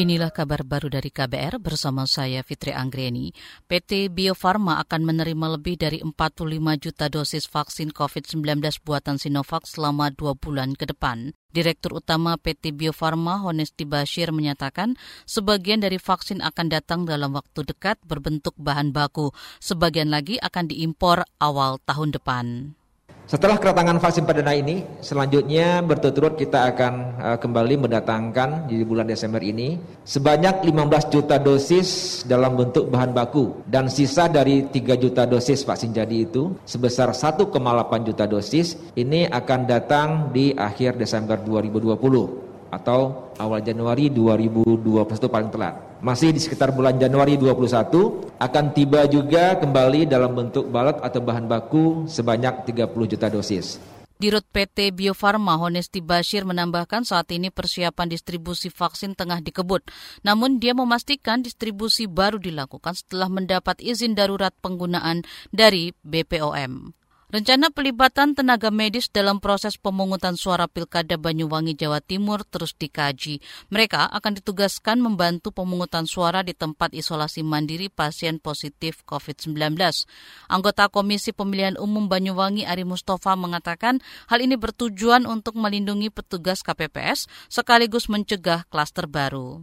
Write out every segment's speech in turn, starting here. Inilah kabar baru dari KBR bersama saya Fitri Anggreni. PT Bio Farma akan menerima lebih dari 45 juta dosis vaksin COVID-19 buatan Sinovac selama 2 bulan ke depan. Direktur Utama PT Bio Farma, Honesti Bashir, menyatakan sebagian dari vaksin akan datang dalam waktu dekat berbentuk bahan baku. Sebagian lagi akan diimpor awal tahun depan. Setelah kedatangan vaksin perdana ini, selanjutnya berturut-turut kita akan kembali mendatangkan di bulan Desember ini sebanyak 15 juta dosis dalam bentuk bahan baku dan sisa dari 3 juta dosis vaksin jadi itu sebesar 1,8 juta dosis ini akan datang di akhir Desember 2020 atau awal Januari 2021 paling telat. Masih di sekitar bulan Januari 2021 akan tiba juga kembali dalam bentuk balot atau bahan baku sebanyak 30 juta dosis. Dirut PT Bio Farma, Honesti Bashir, menambahkan saat ini persiapan distribusi vaksin tengah dikebut. Namun dia memastikan distribusi baru dilakukan setelah mendapat izin darurat penggunaan dari BPOM. Rencana pelibatan tenaga medis dalam proses pemungutan suara Pilkada Banyuwangi, Jawa Timur terus dikaji. Mereka akan ditugaskan membantu pemungutan suara di tempat isolasi mandiri pasien positif COVID-19. Anggota Komisi Pemilihan Umum Banyuwangi, Ari Mustofa, mengatakan hal ini bertujuan untuk melindungi petugas KPPS sekaligus mencegah klaster baru.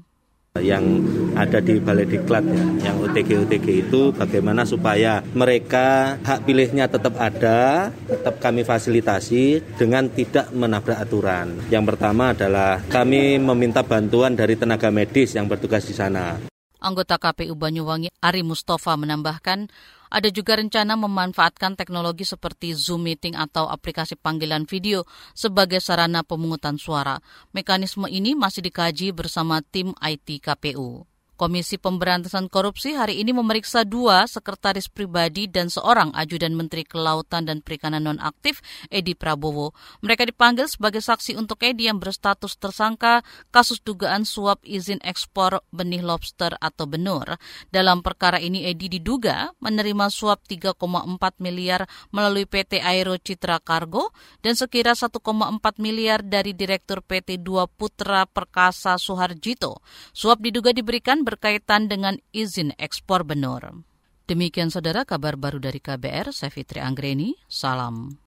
Yang ada di Balai Diklat ya, yang OTG itu bagaimana supaya mereka hak pilihnya tetap ada, tetap kami fasilitasi dengan tidak menabrak aturan. Yang pertama adalah kami meminta bantuan dari tenaga medis yang bertugas di sana. Anggota KPU Banyuwangi Ari Mustofa menambahkan, ada juga rencana memanfaatkan teknologi seperti Zoom Meeting atau aplikasi panggilan video sebagai sarana pemungutan suara. Mekanisme ini masih dikaji bersama tim IT KPU. Komisi Pemberantasan Korupsi hari ini memeriksa 2 sekretaris pribadi dan seorang ajudan Menteri Kelautan dan Perikanan nonaktif, Edi Prabowo. Mereka dipanggil sebagai saksi untuk Edi yang berstatus tersangka kasus dugaan suap izin ekspor benih lobster atau benur. Dalam perkara ini Edi diduga menerima suap 3,4 miliar melalui PT Aero Citra Kargo dan sekira 1,4 miliar dari Direktur PT 2 Putra Perkasa Soehar Jito. Suap diduga diberikan berkaitan dengan izin ekspor benur. Demikian saudara kabar baru dari KBR, saya Fitri Anggreni, salam.